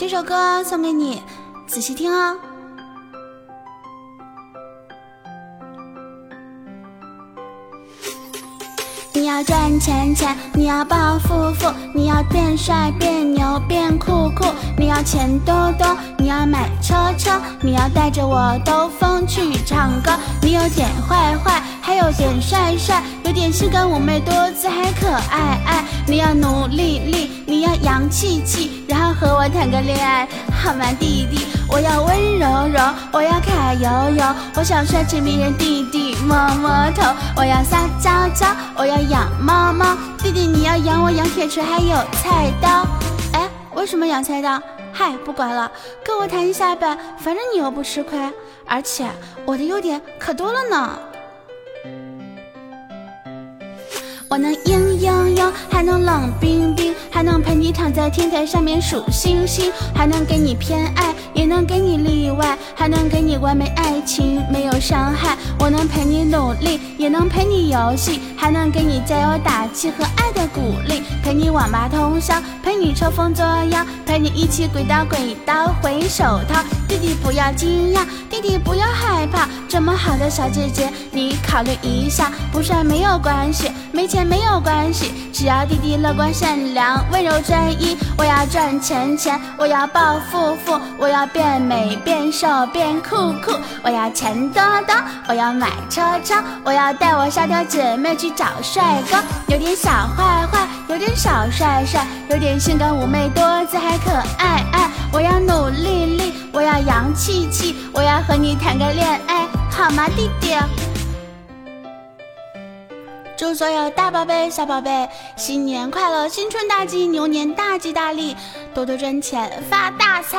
这首歌送给你，仔细听哦。你要赚钱钱，你要暴富富，你要变帅变牛变酷酷，你要钱多多，你要买车车，你要带着我兜风去唱歌。你有点坏坏，还有点帅帅，有点性感妩媚多姿还可爱爱。你要努力力，你要洋气气，然后和我谈个恋爱，好吗弟弟？我要温柔柔，我要卡油油，我想帅气迷人弟弟摸摸头，我要撒娇娇，我要养猫猫，弟弟你要养我养铁锤还有菜刀。哎，为什么养菜刀？嗨，不管了，跟我谈一下呗，反正你又不吃亏，而且我的优点可多了呢。我能嘤嘤嘤，还能冷冰冰，还能陪你躺在天台上面数星星，还能给你偏爱，也能给你例外，还能给你完美爱情没有伤害。我能陪你努力，也能陪你游戏，还能给你加油打气和爱的鼓励，陪你网吧通宵，陪你抽风作妖，陪你一起鬼刀鬼刀回手套。弟弟不要惊讶，弟弟不要害怕，这么好的小姐姐你考虑一下，不帅没有关系，没钱没有关系，只要弟弟乐观善良温柔专一。我要赚钱钱，我要暴富富，我要变美变瘦变酷酷，我要钱多多，我要买车车，我要带我沙雕姐妹去找帅哥。有点小坏坏，有点小帅帅，有点性感妩媚多姿还可爱爱。我要努力力，我要洋气气，我要和你谈个恋爱，好吗弟弟？祝所有大宝贝小宝贝新年快乐，新春大吉，牛年大吉大利，多多赚钱发大财。